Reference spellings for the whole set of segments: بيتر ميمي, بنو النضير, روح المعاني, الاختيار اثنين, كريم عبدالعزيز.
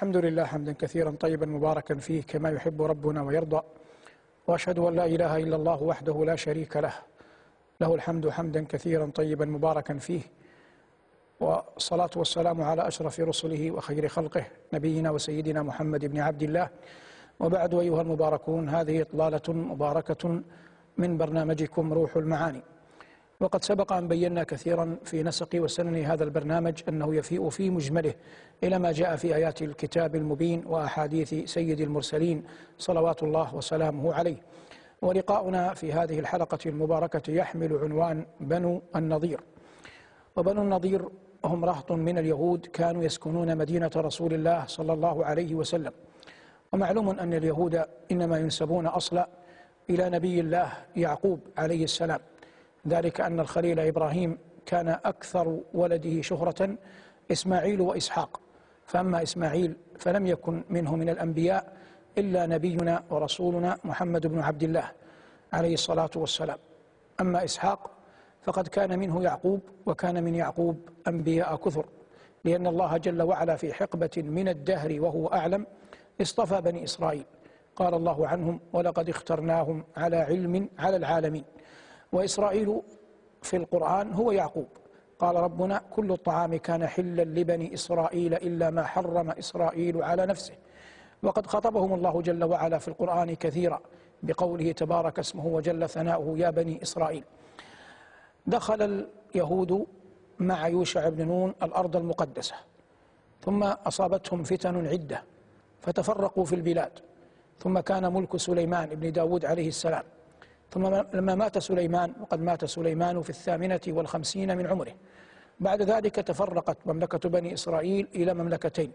الحمد لله حمدا كثيرا طيبا مباركا فيه كما يحب ربنا ويرضى، وأشهد أن لا إله إلا الله وحده لا شريك له، له الحمد حمدا كثيرا طيبا مباركا فيه، والصلاة والسلام على أشرف رسله وخير خلقه نبينا وسيدنا محمد بن عبد الله. وبعد أيها المباركون، هذه إطلالة مباركة من برنامجكم روح المعاني، وقد سبق أن بينا كثيرا في نسق وسنن هذا البرنامج أنه يفيء في مجمله إلى ما جاء في آيات الكتاب المبين وأحاديث سيد المرسلين صلوات الله وسلامه عليه. ولقاؤنا في هذه الحلقة المباركة يحمل عنوان بنو النضير. وبنو النضير هم رهط من اليهود كانوا يسكنون مدينة رسول الله صلى الله عليه وسلم، ومعلوم أن اليهود إنما ينسبون أصلا إلى نبي الله يعقوب عليه السلام، ذلك أن الخليل إبراهيم كان أكثر ولده شهرة إسماعيل وإسحاق، فأما إسماعيل فلم يكن منه من الأنبياء إلا نبينا ورسولنا محمد بن عبد الله عليه الصلاة والسلام، أما إسحاق فقد كان منه يعقوب، وكان من يعقوب أنبياء كثر، لأن الله جل وعلا في حقبة من الدهر وهو أعلم اصطفى بني إسرائيل، قال الله عنهم ولقد اخترناهم على علم على العالمين. وإسرائيل في القرآن هو يعقوب، قال ربنا كل الطعام كان حلا لبني إسرائيل إلا ما حرم إسرائيل على نفسه. وقد خاطبهم الله جل وعلا في القرآن كثيرا بقوله تبارك اسمه وجل ثناؤه يا بني إسرائيل. دخل اليهود مع يوشع بن نون الأرض المقدسة، ثم أصابتهم فتن عدة فتفرقوا في البلاد، ثم كان ملك سليمان بن داود عليه السلام، ثم لما مات سليمان، وقد مات سليمان في 58 من عمره، بعد ذلك تفرقت مملكة بني إسرائيل إلى مملكتين،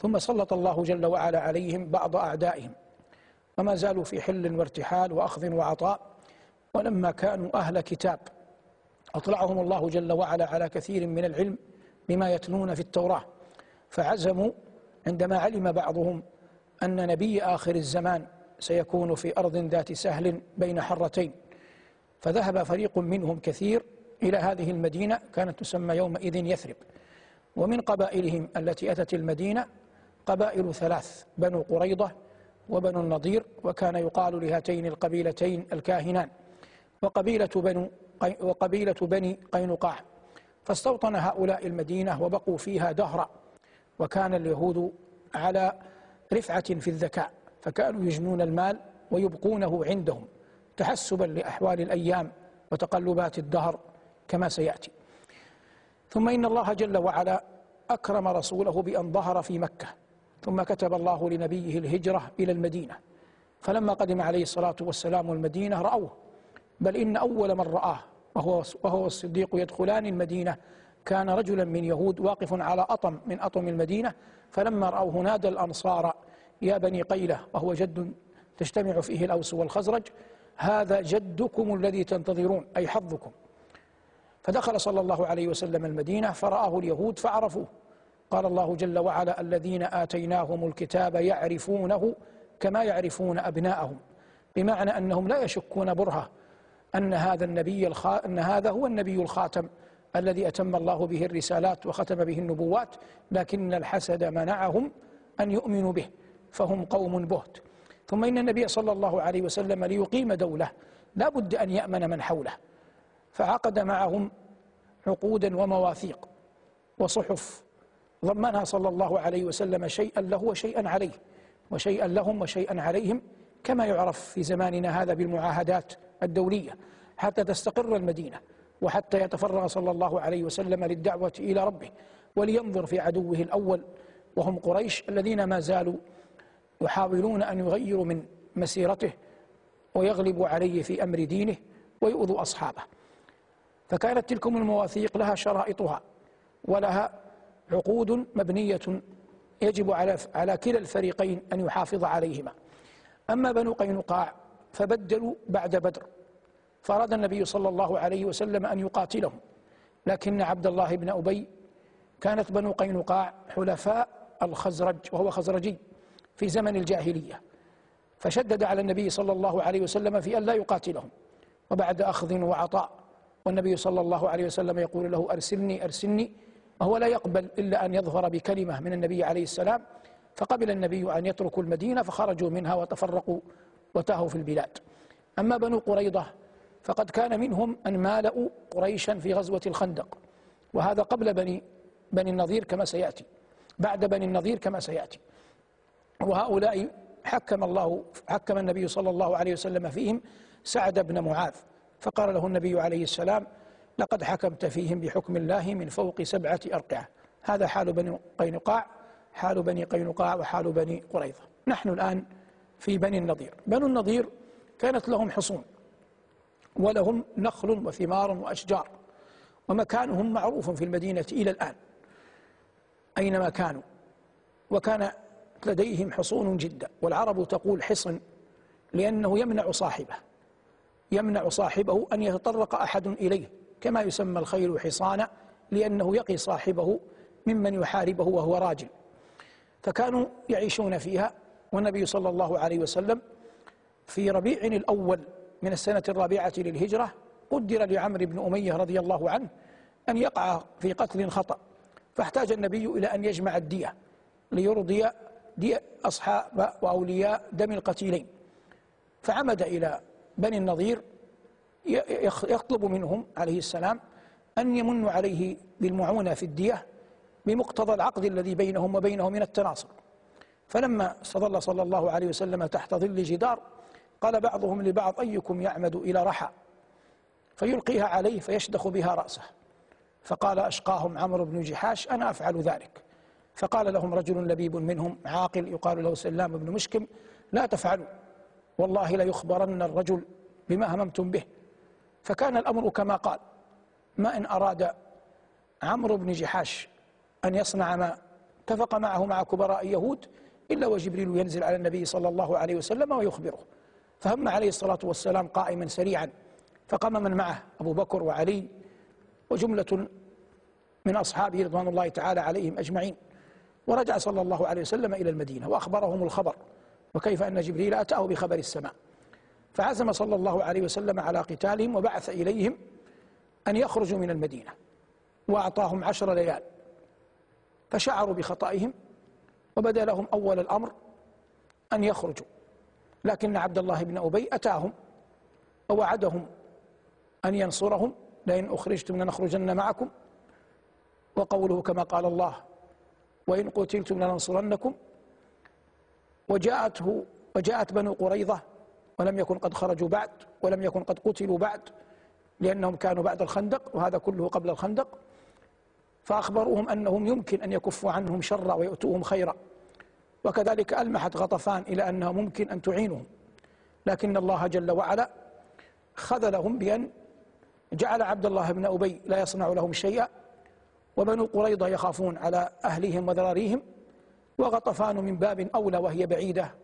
ثم سلط الله جل وعلا عليهم بعض أعدائهم، وما زالوا في حل وارتحال وأخذ وعطاء. ولما كانوا أهل كتاب أطلعهم الله جل وعلا على كثير من العلم بما يتلون في التوراة، فعزموا عندما علم بعضهم أن نبي آخر الزمان سيكون في أرض ذات سهل بين حرتين، فذهب فريق منهم كثير إلى هذه المدينة كانت تسمى يومئذ يثرب. ومن قبائلهم التي أتت المدينة قبائل ثلاث، بنو قريضة وبنو النضير، وكان يقال لهاتين القبيلتين الكاهنان، وقبيلة بني قينقاع، فاستوطن هؤلاء المدينة وبقوا فيها دهرا. وكان اليهود على رفعة في الذكاء، فكانوا يجنون المال ويبقونه عندهم تحسبا لأحوال الأيام وتقلبات الدهر كما سيأتي. ثم إن الله جل وعلا أكرم رسوله بأن ظهر في مكة، ثم كتب الله لنبيه الهجرة إلى المدينة، فلما قدم عليه الصلاة والسلام المدينة رأوه، بل إن أول من رآه وهو الصديق يدخلان المدينة كان رجلا من يهود واقف على أطم من أطم المدينة، فلما رأوه نادى الأنصار يا بني قيلة، وهو جد تجتمع فيه الأوس والخزرج، هذا جدكم الذي تنتظرون أي حظكم. فدخل صلى الله عليه وسلم المدينة فرآه اليهود فعرفوه، قال الله جل وعلا الذين آتيناهم الكتاب يعرفونه كما يعرفون أبناءهم، بمعنى أنهم لا يشكون برهة أن هذا هو النبي الخاتم الذي أتم الله به الرسالات وختم به النبوات، لكن الحسد منعهم أن يؤمنوا به فهم قوم بهت. ثم إن النبي صلى الله عليه وسلم ليقيم دولة لا بد أن يأمن من حوله، فعقد معهم عقودا ومواثيق وصحف ضمنها صلى الله عليه وسلم شيئا له وشيئا عليه، وشيئا لهم وشيئا عليهم، كما يعرف في زماننا هذا بالمعاهدات الدولية، حتى تستقر المدينة وحتى يتفرغ صلى الله عليه وسلم للدعوة إلى ربه، ولينظر في عدوه الأول وهم قريش الذين ما زالوا يحاولون أن يغيروا من مسيرته ويغلبوا عليه في أمر دينه ويؤذوا أصحابه. فكانت تلكم المواثيق لها شرائطها ولها عقود مبنية يجب على كلا الفريقين أن يحافظ عليهما. أما بنو قينقاع فبدلوا بعد بدر، فأراد النبي صلى الله عليه وسلم أن يقاتلهم، لكن عبد الله بن أبي، كانت بنو قينقاع حلفاء الخزرج وهو خزرجي في زمن الجاهلية، فشدد على النبي صلى الله عليه وسلم في أن لا يقاتلهم، وبعد أخذ وعطاء، والنبي صلى الله عليه وسلم يقول له أرسلني أرسلني، وهو لا يقبل إلا أن يظهر بكلمة من النبي عليه السلام، فقبل النبي أن يتركوا المدينة فخرجوا منها وتفرقوا وتاهوا في البلاد. أما بنو قريظة فقد كان منهم أن مالأوا قريشا في غزوة الخندق، وهذا قبل بني النضير كما سيأتي، بعد بني النضير كما سيأتي. وهؤلاء حكم النبي صلى الله عليه وسلم فيهم سعد بن معاذ، فقال له النبي عليه السلام: لقد حكمت فيهم بحكم الله من فوق 7 أرقعة. هذا حال بني قينقاع، حال بني قينقاع وحال بني قريظة. نحن الآن في بني النضير. بنو النضير كانت لهم حصون ولهم نخل وثمار وأشجار، ومكانهم معروف في المدينة إلى الآن أينما كانوا، وكان لديهم حصون جدا. والعرب تقول حصن لأنه يمنع صاحبه أن يتطرق أحد إليه، كما يسمى الخيل حصانا لأنه يقي صاحبه ممن يحاربه وهو راجل. فكانوا يعيشون فيها، والنبي صلى الله عليه وسلم في ربيع الأول من السنة الرابعة للهجرة قدر لعمرو بن أمية رضي الله عنه أن يقع في قتل خطأ، فاحتاج النبي إلى أن يجمع الدية ليرضي أصحاب وأولياء دم القتيلين، فعمد إلى بني النضير يطلب منهم عليه السلام أن يمنوا عليه بالمعونة في الدية بمقتضى العقد الذي بينهم وبينه من التناصر. فلما استظل صلى الله عليه وسلم تحت ظل جدار قال بعضهم لبعض: أيكم يعمد إلى رحى فيلقيها عليه فيشدخ بها رأسه؟ فقال أشقاهم عمرو بن جحاش: أنا أفعل ذلك. فقال لهم رجل لبيب منهم عاقل يقال له سلام بن مشكم: لا تفعلوا، والله ليخبرن الرجل بما هممتم به. فكان الأمر كما قال، ما إن أراد عمرو بن جحاش أن يصنع ما اتفق معه مع كبراء يهود إلا وجبريل ينزل على النبي صلى الله عليه وسلم ويخبره. فهم عليه الصلاة والسلام قائما سريعا، فقام من معه أبو بكر وعلي وجملة من أصحابه رضوان الله تعالى عليهم أجمعين، ورجع صلى الله عليه وسلم إلى المدينة وأخبرهم الخبر، وكيف أن جبريل أتاه بخبر السماء. فعزم صلى الله عليه وسلم على قتالهم وبعث إليهم أن يخرجوا من المدينة، وأعطاهم 10 ليال. فشعروا بخطئهم وبدا لهم أول الأمر أن يخرجوا، لكن عبد الله بن أبي أتاهم ووعدهم أن ينصرهم: لئن أخرجتم لنخرجن معكم، وقوله كما قال الله: وإن قتلتم لننصرنكم. وجاءت بنو قريظة ولم يكن قد خرجوا بعد، ولم يكن قد قتلوا بعد، لأنهم كانوا بعد الخندق، وهذا كله قبل الخندق. فأخبروهم أنهم يمكن أن يكفوا عنهم شرا ويؤتوهم خيرا، وكذلك ألمحت غطفان إلى أنها ممكن أن تعينهم، لكن الله جل وعلا خذلهم بأن جعل عبد الله بن أبي لا يصنع لهم شيئا، وبنو قريظة يخافون على أهلهم وذراريهم، وغطفان من باب أولى وهي بعيدة،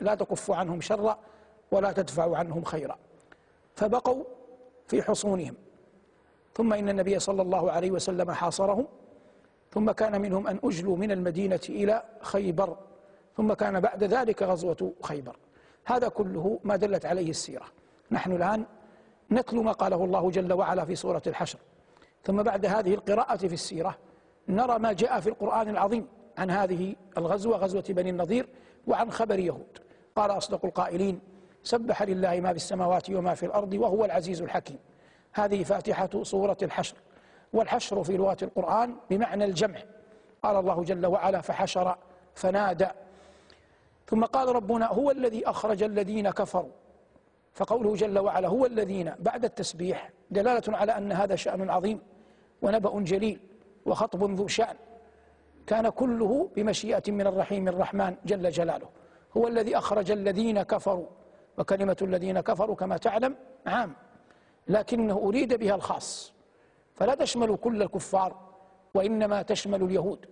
لا تكف عنهم شرا ولا تدفع عنهم خيرا. فبقوا في حصونهم، ثم إن النبي صلى الله عليه وسلم حاصرهم، ثم كان منهم أن أجلوا من المدينة إلى خيبر، ثم كان بعد ذلك غزوة خيبر. هذا كله ما دلت عليه السيرة. نحن الآن نتلو ما قاله الله جل وعلا في سورة الحشر، ثم بعد هذه القراءة في السيرة نرى ما جاء في القرآن العظيم عن هذه الغزوة، غزوة بني النضير، وعن خبر يهود. قال أصدق القائلين: سبح لله ما في السماوات وما في الأرض وهو العزيز الحكيم. هذه فاتحة سورة الحشر، والحشر في لغة القرآن بمعنى الجمع. قال الله جل وعلا: فحشر فنادى. ثم قال ربنا: هو الذي أخرج الذين كفروا. فقوله جل وعلا هو الذين بعد التسبيح دلالة على أن هذا شأن عظيم ونبأ جليل وخطب ذو شأن، كان كله بمشيئة من الرحيم الرحمن جل جلاله. هو الذي أخرج الذين كفروا، وكلمة الذين كفروا كما تعلم عام، لكنه أريد بها الخاص، فلا تشمل كل الكفار، وإنما تشمل اليهود.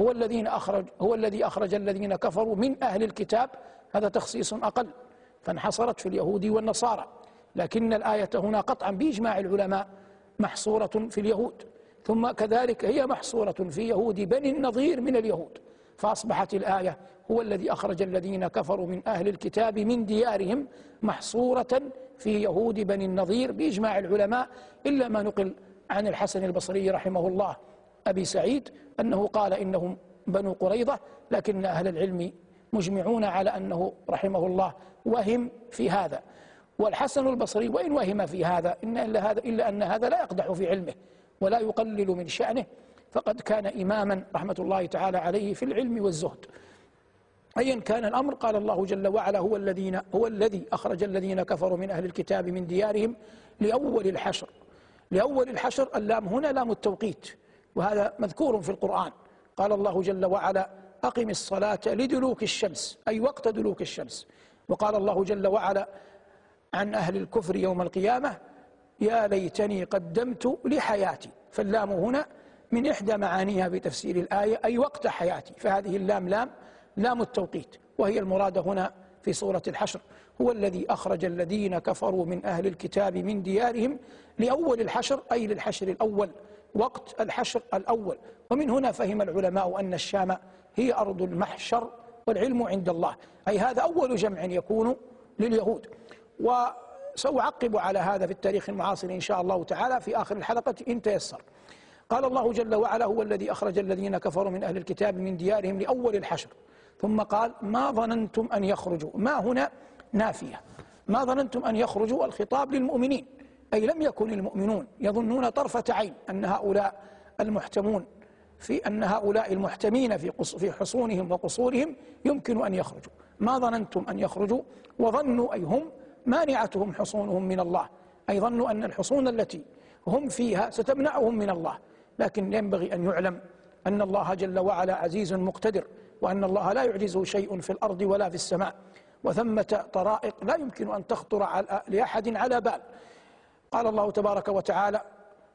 هو الذي أخرج الذين كفروا من أهل الكتاب، هذا تخصيص أقل، فانحصرت في اليهود والنصارى، لكن الآية هنا قطعا بإجماع العلماء محصورة في اليهود، ثم كذلك هي محصورة في يهود بني النضير من اليهود، فأصبحت الآية هو الذي أخرج الذين كفروا من أهل الكتاب من ديارهم محصورة في يهود بني النضير بإجماع العلماء، إلا ما نقل عن الحسن البصري رحمه الله أبي سعيد أنه قال إنهم بنو قريظة، لكن أهل العلم مجمعون على أنه رحمه الله وهم في هذا. والحسن البصري وإن وهم في هذا إلا أن هذا لا يقدح في علمه ولا يقلل من شأنه، فقد كان إماما رحمة الله تعالى عليه في العلم والزهد أيا كان الأمر. قال الله جل وعلا: هو الذي أخرج الذين كفروا من أهل الكتاب من ديارهم لأول الحشر. لأول الحشر اللام هنا لام التوقيت، وهذا مذكور في القرآن. قال الله جل وعلا: أقم الصلاة لدلوك الشمس، أي وقت دلوك الشمس. وقال الله جل وعلا عن أهل الكفر يوم القيامة: يا ليتني قدمت لحياتي. فاللام هنا من إحدى معانيها بتفسير الآية أي وقت حياتي، فهذه اللام لام التوقيت، وهي المراد هنا في سورة الحشر. هو الذي أخرج الذين كفروا من أهل الكتاب من ديارهم لأول الحشر، أي للحشر الأول، وقت الحشر الأول. ومن هنا فهم العلماء أن الشام هي أرض المحشر، والعلم عند الله، أي هذا أول جمع يكون لليهود. وسأعقب على هذا في التاريخ المعاصر إن شاء الله تعالى في آخر الحلقة إن تيسر. قال الله جل وعلا: هو الذي أخرج الذين كفروا من أهل الكتاب من ديارهم لأول الحشر. ثم قال: ما ظننتم أن يخرجوا. ما هنا نافية. ما ظننتم أن يخرجوا، الخطاب للمؤمنين، أي لم يكن المؤمنون يظنون طرفة عين أن هؤلاء المحتمون في حصونهم وقصورهم يمكن أن يخرجوا. ما ظننتم أن يخرجوا، وظنوا أي هم مانعتهم حصونهم من الله، أي ظنوا أن الحصون التي هم فيها ستمنعهم من الله. لكن ينبغي أن يعلم أن الله جل وعلا عزيز مقتدر، وأن الله لا يعجزه شيء في الأرض ولا في السماء، وثمة طرائق لا يمكن أن تخطر لأحد على بال. قال الله تبارك وتعالى: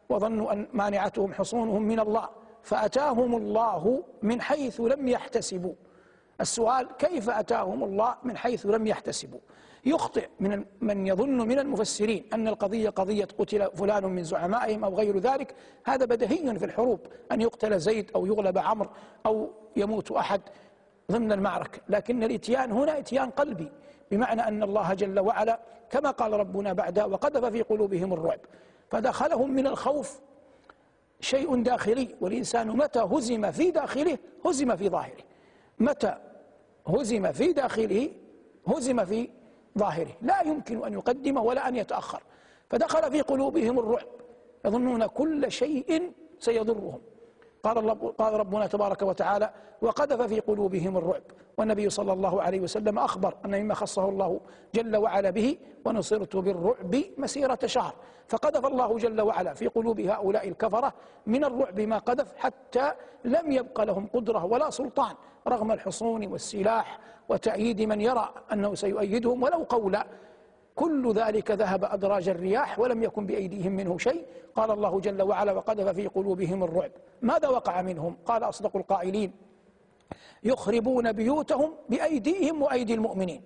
وظنوا أن مانعتهم حصونهم من الله فأتاهم الله من حيث لم يحتسبوا. السؤال: كيف أتاهم الله من حيث لم يحتسبوا؟ يخطئ من يظن من المفسرين أن القضية قضية قتل فلان من زعمائهم أو غير ذلك، هذا بدهي في الحروب أن يقتل زيد أو يغلب عمرو أو يموت أحد ضمن المعركة. لكن الاتيان هنا اتيان قلبي، بمعنى أن الله جل وعلا كما قال ربنا بعد: وقذف في قلوبهم الرعب فدخلهم من الخوف شيء داخلي. والإنسان متى هزم في داخله هزم في ظاهره، متى هزم في داخله هزم في ظاهره، لا يمكن أن يقدم ولا أن يتأخر. فدخل في قلوبهم الرعب، يظنون كل شيء سيضرهم. قال ربنا تبارك وتعالى: وقذف في قلوبهم الرعب. والنبي صلى الله عليه وسلم أخبر أن مما خصه الله جل وعلا به: ونصرت بالرعب مسيرة شهر. فقذف الله جل وعلا في قلوب هؤلاء الكفرة من الرعب ما قذف، حتى لم يبق لهم قدرة ولا سلطان رغم الحصون والسلاح وتأييد من يرى أنه سيؤيدهم ولو قولا. كل ذلك ذهب أدراج الرياح ولم يكن بأيديهم منه شيء. قال الله جل وعلا: وقذف في قلوبهم الرعب. ماذا وقع منهم؟ قال أصدق القائلين: يخربون بيوتهم بأيديهم وأيدي المؤمنين.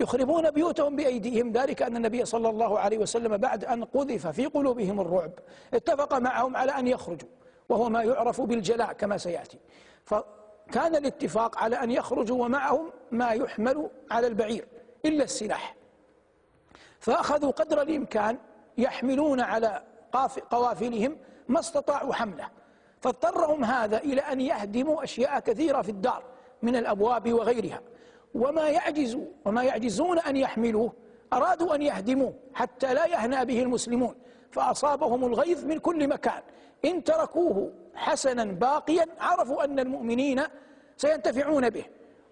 يخربون بيوتهم بأيديهم، ذلك أن النبي صلى الله عليه وسلم بعد أن قذف في قلوبهم الرعب اتفق معهم على أن يخرجوا، وهو ما يعرف بالجلاء كما سيأتي. فكان الاتفاق على أن يخرجوا ومعهم ما يحمل على البعير إلا السلاح، فأخذوا قدر الإمكان يحملون على قوافلهم ما استطاعوا حمله. فاضطرهم هذا إلى أن يهدموا أشياء كثيرة في الدار من الأبواب وغيرها، وما يعجزون أن يحملوه أرادوا أن يهدموه حتى لا يهنى به المسلمون. فأصابهم الغيث من كل مكان. إن تركوه حسنا باقيا عرفوا أن المؤمنين سينتفعون به،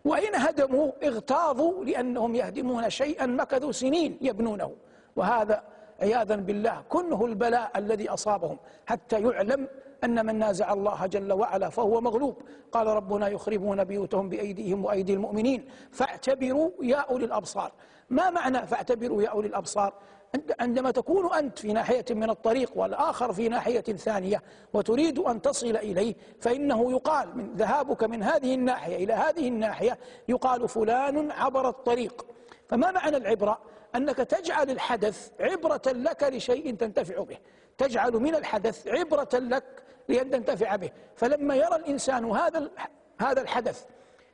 وإن هدموا اغتاظوا لأنهم يهدمون شيئا مكثوا سنين يبنونه. وهذا عياذا بالله كنه البلاء الذي أصابهم، حتى يعلم أن من نازع الله جل وعلا فهو مغلوب. قال ربنا: يخربون بيوتهم بأيديهم وأيدي المؤمنين فاعتبروا يا أولي الأبصار. ما معنى فاعتبروا يا أولي الأبصار؟ عندما تكون أنت في ناحية من الطريق والآخر في ناحية ثانية وتريد أن تصل إليه، فإنه يقال من ذهابك من هذه الناحية إلى هذه الناحية يقال فلان عبر الطريق. فما معنى العبرة؟ أنك تجعل الحدث عبرة لك لشيء تنتفع به، تجعل من الحدث عبرة لك لأن تنتفع به. فلما يرى الإنسان هذا الحدث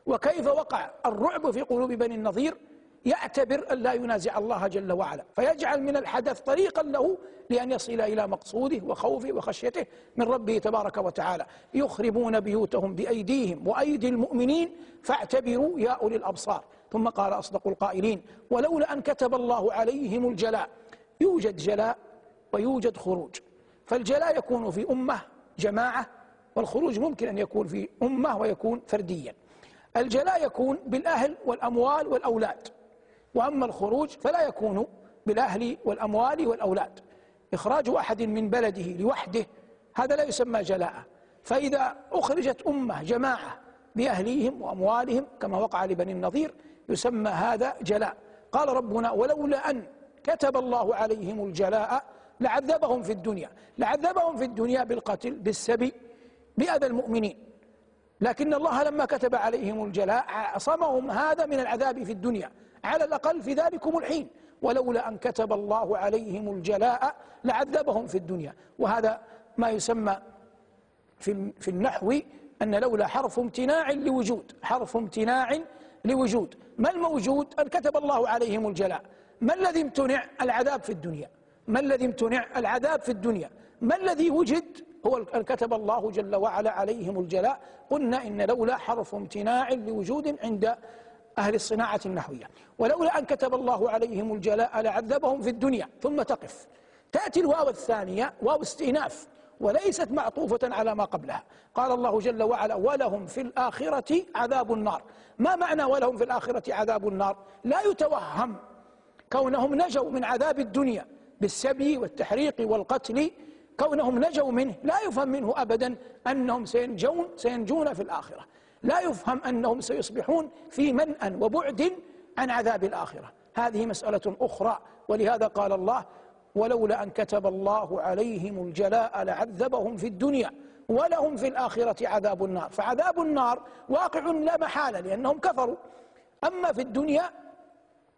وكيف وقع الرعب في قلوب بني النضير يعتبر أن لا ينازع الله جل وعلا، فيجعل من الحدث طريقا له لأن يصل إلى مقصوده وخوفه وخشيته من ربه تبارك وتعالى. يخربون بيوتهم بأيديهم وأيدي المؤمنين فاعتبروا يا أولي الأبصار. ثم قال أصدق القائلين: ولولا أن كتب الله عليهم الجلاء. يوجد جلاء ويوجد خروج، فالجلاء يكون في أمة جماعة، والخروج ممكن أن يكون في أمة ويكون فرديا. الجلاء يكون بالأهل والأموال والأولاد، وأما الخروج فلا يكون بالأهل والأموال والأولاد. إخراج أحد من بلده لوحده هذا لا يسمى جلاء، فإذا أخرجت أمة جماعة بأهليهم وأموالهم كما وقع لبني النضير يسمى هذا جلاء. قال ربنا: ولولا أن كتب الله عليهم الجلاء لعذبهم في الدنيا. لعذبهم في الدنيا بالقتل بالسبي بأذى المؤمنين، لكن الله لما كتب عليهم الجلاء عصمهم هذا من العذاب في الدنيا على الأقل في ذلكم الحين. ولولا أن كتب الله عليهم الجلاء لعذبهم في الدنيا، وهذا ما يسمى في النحو أن لولا حرف امتناع لوجود. حرف امتناع لوجود، ما الموجود؟ أن كتب الله عليهم الجلاء. ما الذي امتنع؟ العذاب في الدنيا. ما الذي امتنع؟ العذاب في الدنيا. ما الذي وجد؟ هو كتب الله جل وعلا عليهم الجلاء. قلنا إن لولا حرف امتناع لوجود عند أهل الصناعة النحوية. ولولا أن كتب الله عليهم الجلاء لعذبهم في الدنيا، ثم تقف تأتي الواو الثانية واو استئناف وليست معطوفة على ما قبلها. قال الله جل وعلا: ولهم في الآخرة عذاب النار. ما معنى ولهم في الآخرة عذاب النار؟ لا يتوهم كونهم نجوا من عذاب الدنيا بالسبي والتحريق والقتل، كونهم نجوا منه لا يفهم منه أبدا أنهم سينجون في الآخرة، لا يفهم أنهم سيصبحون في منأى وبعد عن عذاب الآخرة. هذه مسألة أخرى، ولهذا قال الله: ولولا أن كتب الله عليهم الجلاء لعذبهم في الدنيا ولهم في الآخرة عذاب النار. فعذاب النار واقع لا محالة لأنهم كفروا، أما في الدنيا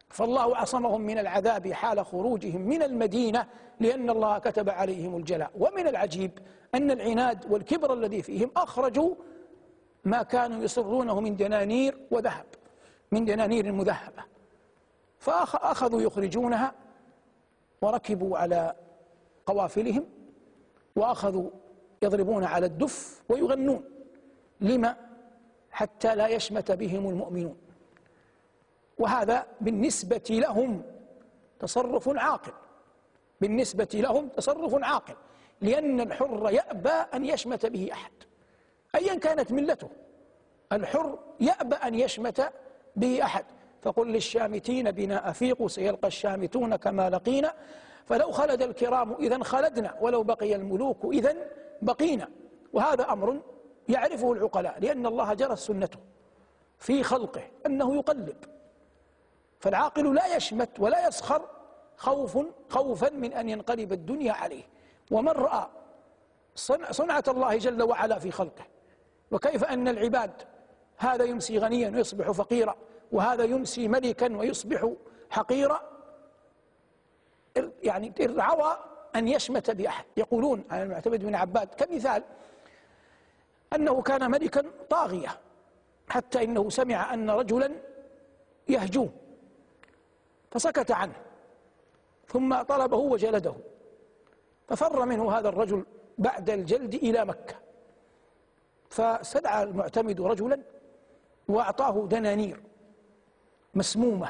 فالله عصمهم من العذاب حال خروجهم من المدينة لأن الله كتب عليهم الجلاء. ومن العجيب أن العناد والكبر الذي فيهم أخرجوا ما كانوا يصرونه من دنانير وذهب، من دنانير مذهبة، فأخذوا يخرجونها وركبوا على قوافلهم وأخذوا يضربون على الدف ويغنون. لما؟ حتى لا يشمت بهم المؤمنون، وهذا بالنسبة لهم تصرف عاقل، بالنسبة لهم تصرف عاقل، لأن الحر يأبى أن يشمت به أحد أيا كانت ملته. الحر يأبى أن يشمت به أحد، فقل للشامتين بنا أفيقوا سيلقى الشامتون كما لقينا، فلو خلد الكرام إذا خلدنا ولو بقي الملوك إذا بقينا. وهذا أمر يعرفه العقلاء لأن الله جرت سنته في خلقه أنه يقلب، فالعاقل لا يشمت ولا يسخر خوفا من أن ينقلب الدنيا عليه. ومن رأى صنعة الله جل وعلا في خلقه، وكيف أن العباد هذا يمسي غنيا ويصبح فقيرا، وهذا يمسي ملكا ويصبح حقيرا، يعني ارعوى أن يشمت بأحد. يقولون عن المعتمد بن عباد كمثال أنه كان ملكا طاغية، حتى إنه سمع أن رجلا يهجوه فسكت عنه، ثم طلبه وجلده، ففر منه هذا الرجل بعد الجلد إلى مكة، فاستدعى المعتمد رجلا وأعطاه دنانير مسمومة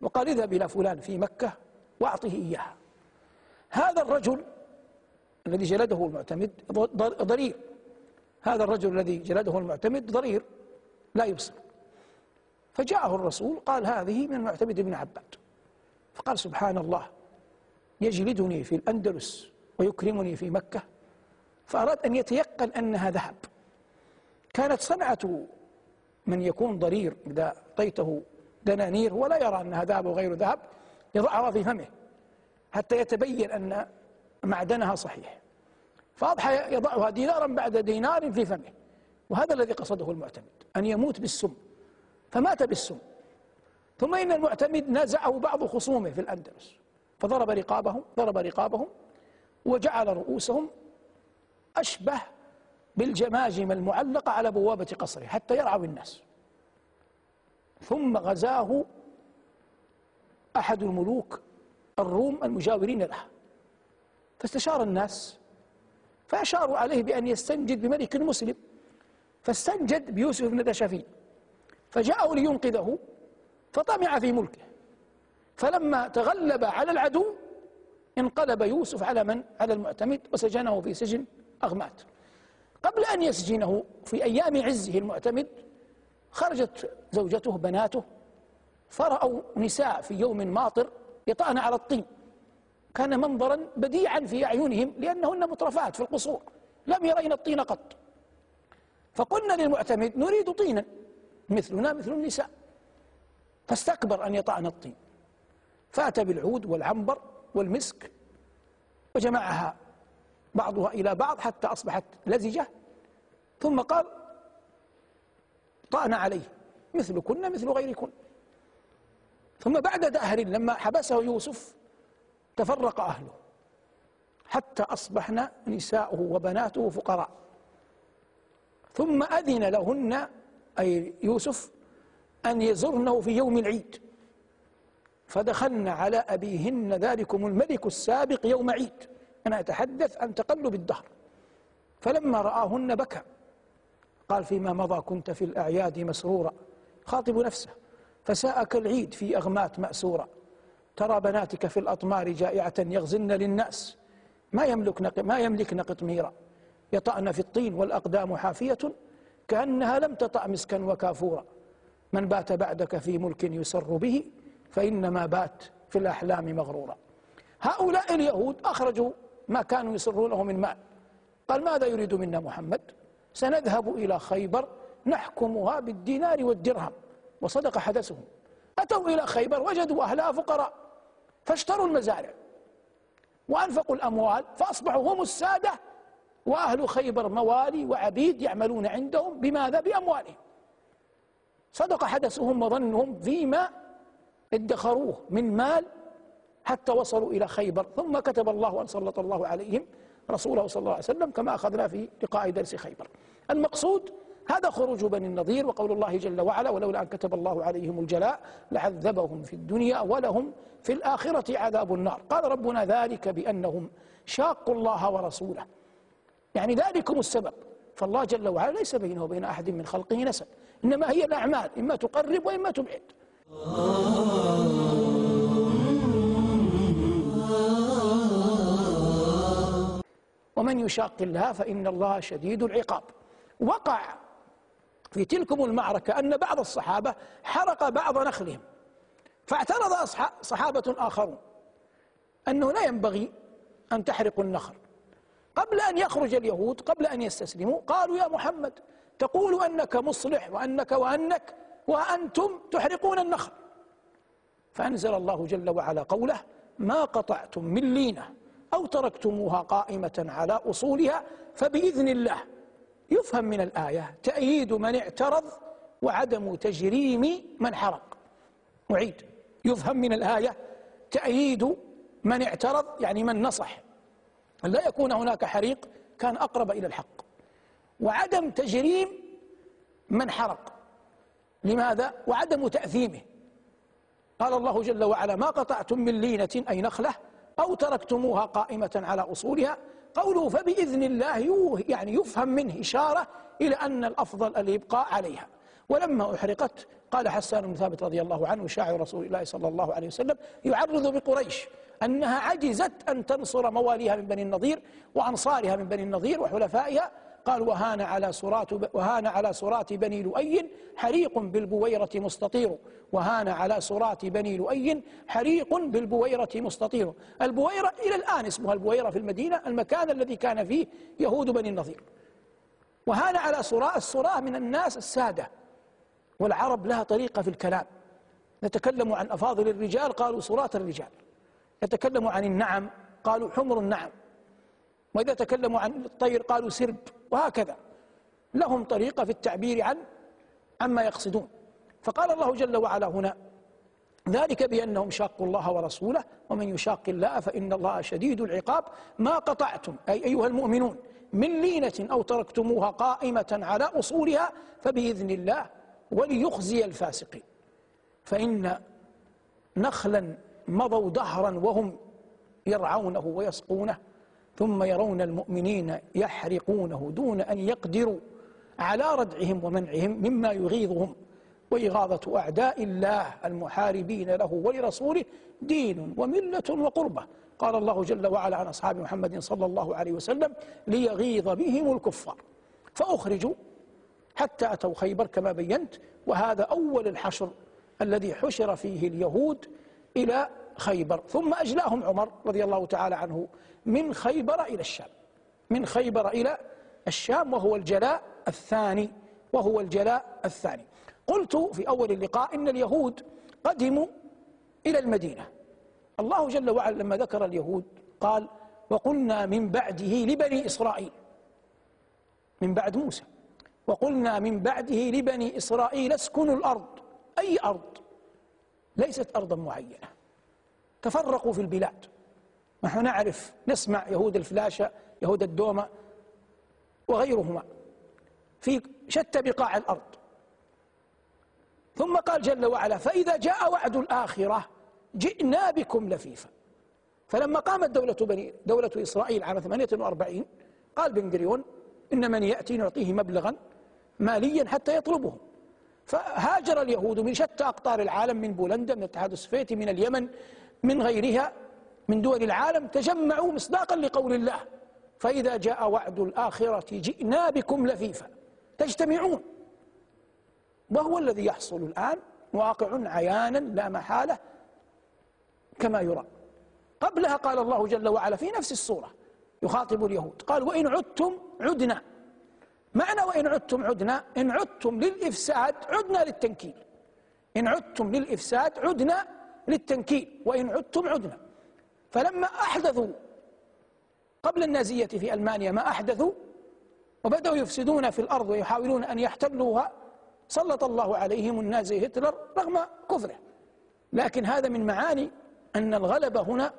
وقال: اذهب إلى فلان في مكة وأعطه إياها. هذا الرجل الذي جلده المعتمد ضرير، هذا الرجل الذي جلده المعتمد ضرير لا يبصر، فجاءه الرسول قال: هذه من المعتمد بن عباد. فقال: سبحان الله، يجلدني في الأندلس ويكرمني في مكة. فأراد أن يتيقن أنها ذهب. كانت صنعة من يكون ضرير إذا أعطيته دنانير ولا يرى أنها ذهب وغير ذهب يضعها في فمه حتى يتبين أن معدنها صحيح، فأضحى يضعها دينارا بعد دينار في فمه. وهذا الذي قصده المعتمد، أن يموت بالسم، فمات بالسم. ثم إن المعتمد نازعه بعض خصومه في الأندلس، فضرب رقابهم وجعل رؤوسهم أشبه بالجماجم المعلقة على بوابة قصره حتى يرعوا الناس. ثم غزاه أحد الملوك الروم المجاورين له، فاستشار الناس فأشاروا عليه بأن يستنجد بملك مسلم، فاستنجد بيوسف بن دشفين، فجاءه لينقذه فطمع في ملكه، فلما تغلب على العدو انقلب يوسف على من؟ على المعتمد، وسجنه في سجن أغمات. قبل أن يسجنه في أيام عزه المعتمد خرجت زوجته بناته فرأوا نساء في يوم ماطر يطأن على الطين، كان منظرا بديعا في أعينهم لأنهن مترفات في القصور لم يرين الطين قط، فقلنا للمعتمد نريد طينا مثلنا مثل النساء، فاستكبر أن يطعن الطين، فأتى بالعود والعنبر والمسك وجمعها بعضها إلى بعض حتى أصبحت لزجة، ثم قال طعن عليه مثلكن مثل غيركن. ثم بعد دهر لما حبسه يوسف تفرق أهله حتى أصبحنا نساؤه وبناته فقراء، ثم أذن لهن أي يوسف أن يزرنه في يوم العيد، فدخلنا على أبيهن ذلكم الملك السابق يوم عيد، أنا أتحدث عن تقلب الدهر، فلما رآهن بكى قال فيما مضى كنت في الأعياد مسرورا، خاطب نفسه فساءك العيد في أغمات مأسورة، ترى بناتك في الأطمار جائعة يغزن للناس، ما يملكن قطميرا، يطأن في الطين والأقدام حافية كأنها لم تطأ مسكا وكافورا، من بات بعدك في ملك يسر به فإنما بات في الأحلام مغرورا. هؤلاء اليهود أخرجوا ما كانوا يسرونه من مال، قال ماذا يريد منا محمد؟ سنذهب إلى خيبر نحكمها بالدينار والدرهم، وصدق حدثهم، أتوا إلى خيبر وجدوا أهلها فقراء فاشتروا المزارع وأنفقوا الأموال، فأصبحوا هم السادة وأهل خيبر موالي وعبيد يعملون عندهم بماذا؟ بأموالهم. صدق حدثهم وظنهم فيما ادخروه من مال حتى وصلوا إلى خيبر، ثم كتب الله أن سلط الله عليهم رسوله صلى الله عليه وسلم كما أخذنا في لقاء درس خيبر. المقصود هذا خروج بني النضير، وقول الله جل وعلا ولولا أن كتب الله عليهم الجلاء لعذبهم في الدنيا ولهم في الآخرة عذاب النار. قال ربنا ذلك بأنهم شاقوا الله ورسوله، يعني ذلكم السبب، فالله جل وعلا ليس بينه وبين أحد من خلقه نسب، إنما هي الأعمال إما تقرب وإما تبعد. ومن يشاق الله فإن الله شديد العقاب. وقع في تلكم المعركة أن بعض الصحابة حرق بعض نخلهم، فاعترض صحابة آخرون أنه لا ينبغي أن تحرقوا النخل. قبل أن يخرج اليهود قبل أن يستسلموا قالوا يا محمد تقول أنك مصلح وأنك وأنتم تحرقون النخل، فأنزل الله جل وعلا قوله ما قطعتم من لينة أو تركتموها قائمة على أصولها فبإذن الله. يفهم من الآية تأييد من اعترض وعدم تجريم من حرق. أعيد، يفهم من الآية تأييد من اعترض يعني من نصح أن لا يكون هناك حريق كان أقرب إلى الحق، وعدم تجريم من حرق. لماذا؟ وعدم تأثيمه. قال الله جل وعلا ما قطعتم من لينة أي نخلة أو تركتموها قائمة على أصولها، قوله فبإذن الله يعني يفهم منه إشارة إلى أن الأفضل الإبقاء عليها. ولما أحرقت قال حسان بن ثابت رضي الله عنه شاعر رسول الله صلى الله عليه وسلم يعرض بقريش أنها عجزت أن تنصر مواليها من بني النضير وأنصارها من بني النضير وحلفائها، قال وهان على سرات بني لؤي حريق بالبويرة مستطير، وهان على سرات بني لؤي حريق بالبويرة مستطير. البويرة إلى الآن اسمها البويرة في المدينة، المكان الذي كان فيه يهود بني النضير. وهان على سراء، السراء من الناس السادة، والعرب لها طريقة في الكلام، نتكلم عن أفاضل الرجال قالوا سراة الرجال، يتكلموا عن النعم قالوا حمر النعم، وإذا تكلموا عن الطير قالوا سرب، وهكذا لهم طريقة في التعبير عما يقصدون. فقال الله جل وعلا هنا ذلك بأنهم شاقوا الله ورسوله ومن يشاق الله فإن الله شديد العقاب. ما قطعتم أي أيها المؤمنون من لينة أو تركتموها قائمة على أصولها فبإذن الله وليخزي الفاسقين، فإن نخلا مضوا دهرا وهم يرعونه ويسقونه ثم يرون المؤمنين يحرقونه دون أن يقدروا على ردعهم ومنعهم مما يغيظهم. وإغاظة أعداء الله المحاربين له ولرسوله دين وملة وقربة. قال الله جل وعلا عن أصحاب محمد صلى الله عليه وسلم ليغيظ بهم الكفار. فأخرجوا حتى أتوا خيبر كما بينت، وهذا أول الحشر الذي حشر فيه اليهود إلى خيبر. ثم أجلاهم عمر رضي الله تعالى عنه من خيبر إلى الشام، من خيبر إلى الشام، وهو الجلاء الثاني، وهو الجلاء الثاني. قلت في أول اللقاء إن اليهود قدموا إلى المدينة. الله جل وعلا لما ذكر اليهود قال وقلنا من بعده لبني إسرائيل، من بعد موسى، وقلنا من بعده لبني إسرائيل اسكنوا الأرض. أي أرض؟ ليست أرضا معينة، تفرقوا في البلاد. نحن نعرف نسمع يهود الفلاشة، يهود الدومة وغيرهما في شتى بقاع الأرض. ثم قال جل وعلا فإذا جاء وعد الآخرة جئنا بكم لفيفا. فلما قامت دولة إسرائيل عام 48 قال بن غريون إن من يأتي نعطيه مبلغا ماليا حتى يطلبهم. فهاجر اليهود من شتى أقطار العالم، من بولندا، من الاتحاد السوفيتي، من اليمن، من غيرها من دول العالم، تجمعوا مصداقا لقول الله فإذا جاء وعد الآخرة جئنا بكم لفيفا، تجتمعون. وهو الذي يحصل الآن واقع عيانا لا محالة كما يرى. قبلها قال الله جل وعلا في نفس السورة يخاطب اليهود قال وإن عدتم عدنا. معنى وإن عدتم عدنا، إن عدتم للإفساد عدنا للتنكيل، إن عدتم للإفساد عدنا للتنكيل، وإن عدتم عدنا. فلما أحدثوا قبل النازية في ألمانيا ما أحدثوا وبدأوا يفسدون في الأرض ويحاولون أن يحتلوها، سلط الله عليهم النازي هتلر رغم كفره. لكن هذا من معاني أن الغلبة هنا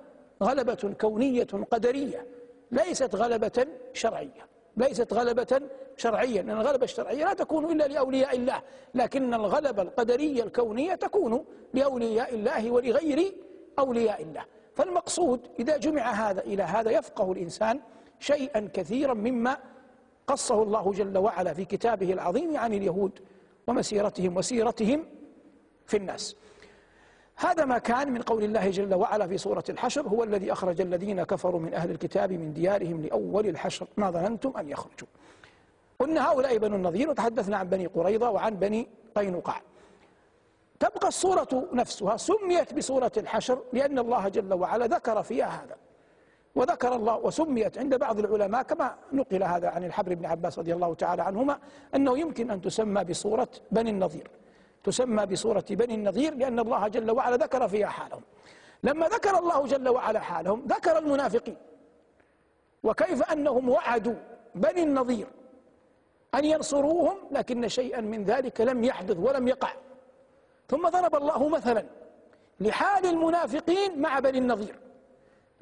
غلبة كونية قدرية، ليست غلبة شرعية، ليست غلبة شرعية، لأن الغلبة الشرعية لا تكون إلا لأولياء الله، لكن الغلبة القدرية الكونية تكون لأولياء الله ولغير أولياء الله. فالمقصود إذا جمع هذا إلى هذا يفقه الإنسان شيئا كثيرا مما قصه الله جل وعلا في كتابه العظيم عن اليهود ومسيرتهم وسيرتهم في الناس. هذا ما كان من قول الله جل وعلا في سورة الحشر هو الذي أخرج الذين كفروا من أهل الكتاب من ديارهم لأول الحشر ما ظننتم أن يخرجوا. قلنا هؤلاء بنو النضير، وتحدثنا عن بني قريظة وعن بني قينقاع. تبقى الصورة نفسها، سميت بسورة الحشر لأن الله جل وعلا ذكر فيها هذا، وذكر الله وسميت عند بعض العلماء كما نقل هذا عن الحبر بن عباس رضي الله تعالى عنهما أنه يمكن أن تسمى بسورة بني النضير، تسمى بسورة بني النضير لأن الله جل وعلا ذكر فيها حالهم. لما ذكر الله جل وعلا حالهم ذكر المنافقين وكيف أنهم وعدوا بني النضير أن ينصروهم لكن شيئا من ذلك لم يحدث ولم يقع. ثم ضرب الله مثلا لحال المنافقين مع بني النضير،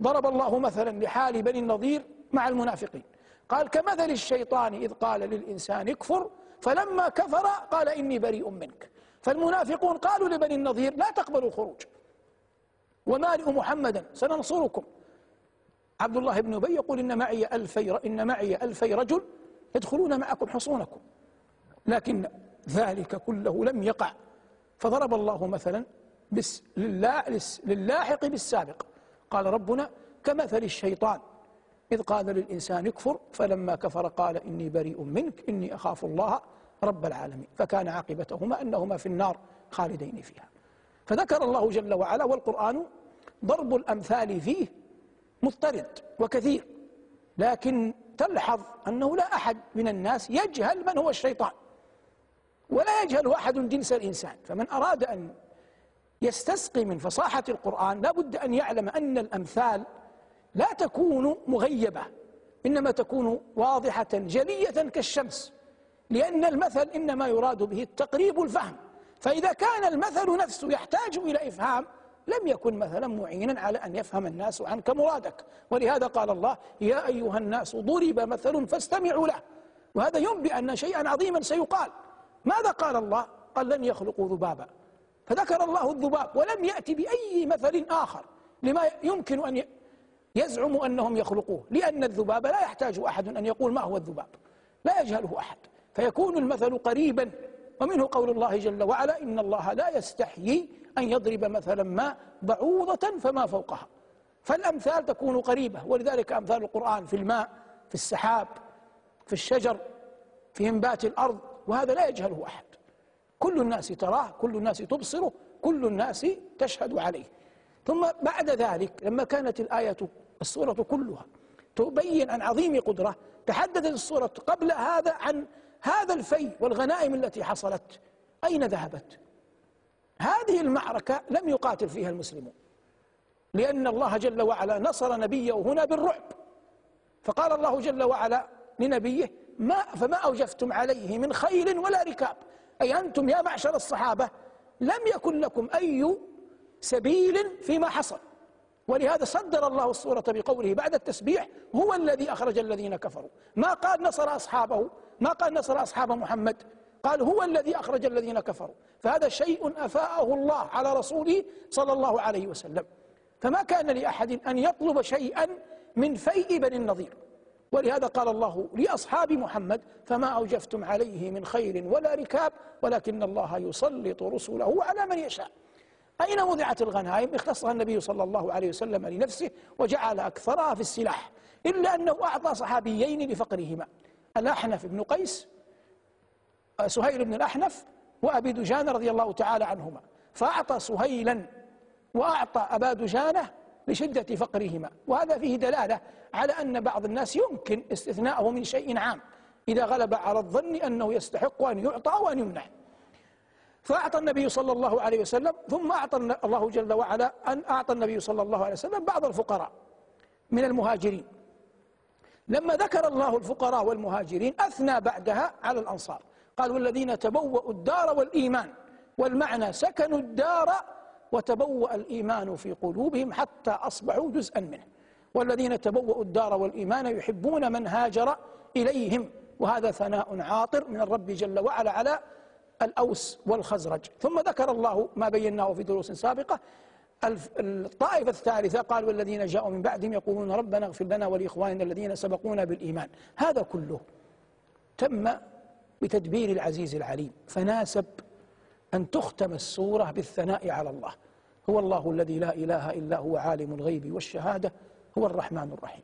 ضرب الله مثلا لحال بني النضير مع المنافقين قال كمثل الشيطان إذ قال للإنسان اكفر فلما كفر قال إني بريء منك. فالمنافقون قالوا لبني النضير لا تقبلوا الخروج ومالئوا محمدا سننصركم. عبد الله بن أبي يقول إن معي ألفي رجل يدخلون معكم حصونكم، لكن ذلك كله لم يقع. فضرب الله مثلا للاحق بالسابق قال ربنا كمثل الشيطان إذ قال للإنسان اكفر فلما كفر قال إني بريء منك إني أخاف الله رب العالمين. فكان عاقبتهما أنهما في النار خالدين فيها. فذكر الله جل وعلا، والقرآن ضرب الأمثال فيه مضطرد وكثير، لكن تلحظ أنه لا أحد من الناس يجهل من هو الشيطان ولا يجهل أحد جنس الإنسان. فمن أراد أن يستسقي من فصاحة القرآن لا بد أن يعلم أن الأمثال لا تكون مغيبة، إنما تكون واضحة جلية كالشمس، لأن المثل إنما يراد به التقريب الفهم. فإذا كان المثل نفسه يحتاج إلى إفهام لم يكن مثلا معينا على أن يفهم الناس عنك مرادك. ولهذا قال الله يا أيها الناس ضرب مثل فاستمعوا له. وهذا ينبئ أن شيئا عظيما سيقال. ماذا قال الله؟ قال لن يخلقوا ذبابا فذكر الله الذباب ولم يأتي بأي مثل آخر لما يمكن أن يزعم أنهم يخلقوه، لأن الذباب لا يحتاج أحد أن يقول ما هو الذباب، لا يجهله أحد، فيكون المثل قريبا. ومنه قول الله جل وعلا: إن الله لا يستحيي أن يضرب مثلا ما بعوضة فما فوقها. فالأمثال تكون قريبة، ولذلك أمثال القرآن في الماء، في السحاب، في الشجر، في إنبات الأرض، وهذا لا يجهله أحد، كل الناس تراه، كل الناس تبصره، كل الناس تشهد عليه. ثم بعد ذلك لما كانت الآية الصورة كلها تبين عن عظيم قدرة، تحدثت الصورة قبل هذا عن هذا الفيء والغنائم التي حصلت أين ذهبت. هذه المعركة لم يقاتل فيها المسلمون، لأن الله جل وعلا نصر نبيه هنا بالرعب، فقال الله جل وعلا لنبيه: فما أوجفتم عليه من خيل ولا ركاب، أي أنتم يا معشر الصحابة لم يكن لكم أي سبيل فيما حصل. ولهذا صدر الله الصورة بقوله بعد التسبيح: هو الذي أخرج الذين كفروا. ما قال نصر أصحابه، ما قال نصر أصحاب محمد، قال هو الذي أخرج الذين كفروا. فهذا شيء أفاءه الله على رسوله صلى الله عليه وسلم، فما كان لأحد أن يطلب شيئا من فيء بني النضير. ولهذا قال الله لأصحاب محمد: فما أوجفتم عليه من خيل ولا ركاب ولكن الله يسلط رسله على من يشاء. أين وضعت الغنائم؟ اختصها النبي صلى الله عليه وسلم لنفسه وجعل أكثرها في السلاح، إلا أنه أعطى صحابيين لفقرهما: الأحنف بن قيس، سهيل بن الأحنف، وأبي دجانة رضي الله تعالى عنهما، فأعطى سهيلا وأعطى أبا دجانة لشدة فقرهما. وهذا فيه دلالة على أن بعض الناس يمكن استثناءه من شيء عام إذا غلب على الظن أنه يستحق أن يعطى وأن يمنع. فأعطى النبي صلى الله عليه وسلم، ثم أعطى الله جل وعلا أن أعطى النبي صلى الله عليه وسلم بعض الفقراء من المهاجرين. لما ذكر الله الفقراء والمهاجرين أثنى بعدها على الأنصار، قال: والذين تبوأوا الدار والإيمان. والمعنى: سكنوا الدار وتبوأ الإيمان في قلوبهم حتى أصبحوا جزءا منه. والذين تبوأوا الدار والإيمان يحبون من هاجر إليهم. وهذا ثناء عاطر من الرب جل وعلا على الأوس والخزرج. ثم ذكر الله ما بيناه في دروس سابقة، الطائفة الثالثة، قال: والذين جاءوا من بعدهم يقولون ربنا اغفر لنا ولإخواننا الذين سبقونا بالإيمان. هذا كله تم بتدبير العزيز العليم، فناسب أن تختم السورة بالثناء على الله: هو الله الذي لا إله إلا هو عالم الغيب والشهادة هو الرحمن الرحيم،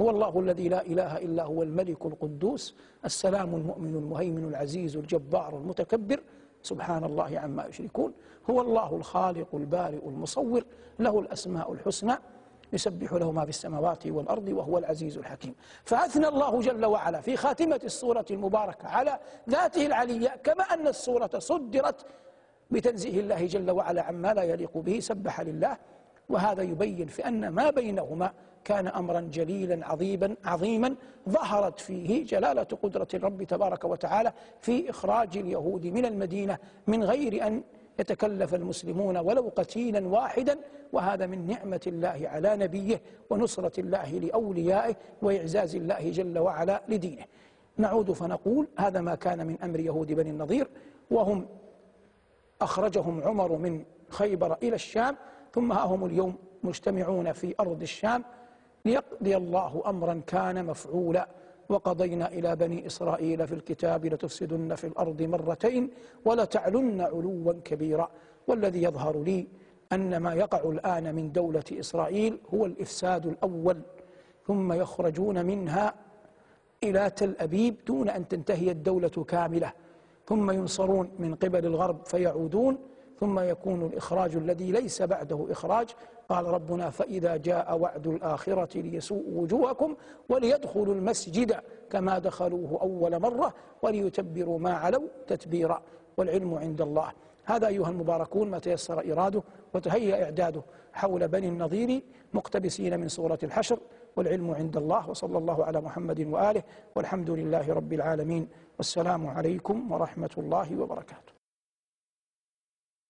هو الله الذي لا إله إلا هو الملك القدوس السلام المؤمن المهيمن العزيز الجبار المتكبر سبحان الله عما يشركون، هو الله الخالق البارئ المصور له الأسماء الحسنى يسبح له ما في السماوات والأرض وهو العزيز الحكيم. فأثنى الله جل وعلا في خاتمة السورة المباركة على ذاته العلية، كما أن السورة صدرت بتنزيه الله جل وعلا عما لا يليق به، سبح لله. وهذا يبين في أن ما بينهما كان أمرا جليلا عظيما ظهرت فيه جلالة قدرة الرب تبارك وتعالى في إخراج اليهود من المدينة من غير أن يتكلف المسلمون ولو قتيلا واحدا، وهذا من نعمة الله على نبيه ونصرة الله لأوليائه وإعزاز الله جل وعلا لدينه. نعود فنقول: هذا ما كان من أمر يهود بني النضير، وهم أخرجهم عمر من خيبر إلى الشام، ثم ها هم اليوم مجتمعون في أرض الشام ليقضي الله أمرا كان مفعولا: وقضينا إلى بني إسرائيل في الكتاب لتفسدن في الأرض مرتين ولتعلن علوا كبيرا. والذي يظهر لي أن ما يقع الآن من دولة إسرائيل هو الإفساد الأول، ثم يخرجون منها إلى تل أبيب دون أن تنتهي الدولة كاملة، ثم ينصرون من قبل الغرب فيعودون، ثم يكون الإخراج الذي ليس بعده إخراج. قال ربنا: فإذا جاء وعد الآخرة ليسوء وجوهكم وليدخلوا المسجد كما دخلوه أول مرة وليتبروا ما علوا تتبيرا. والعلم عند الله. هذا أيها المباركون ما تيسر إراده وتهيأ إعداده حول بني النضير مقتبسين من سورة الحشر. والعلم عند الله. وصلى الله على محمد وآله، والحمد لله رب العالمين، والسلام عليكم ورحمة الله وبركاته.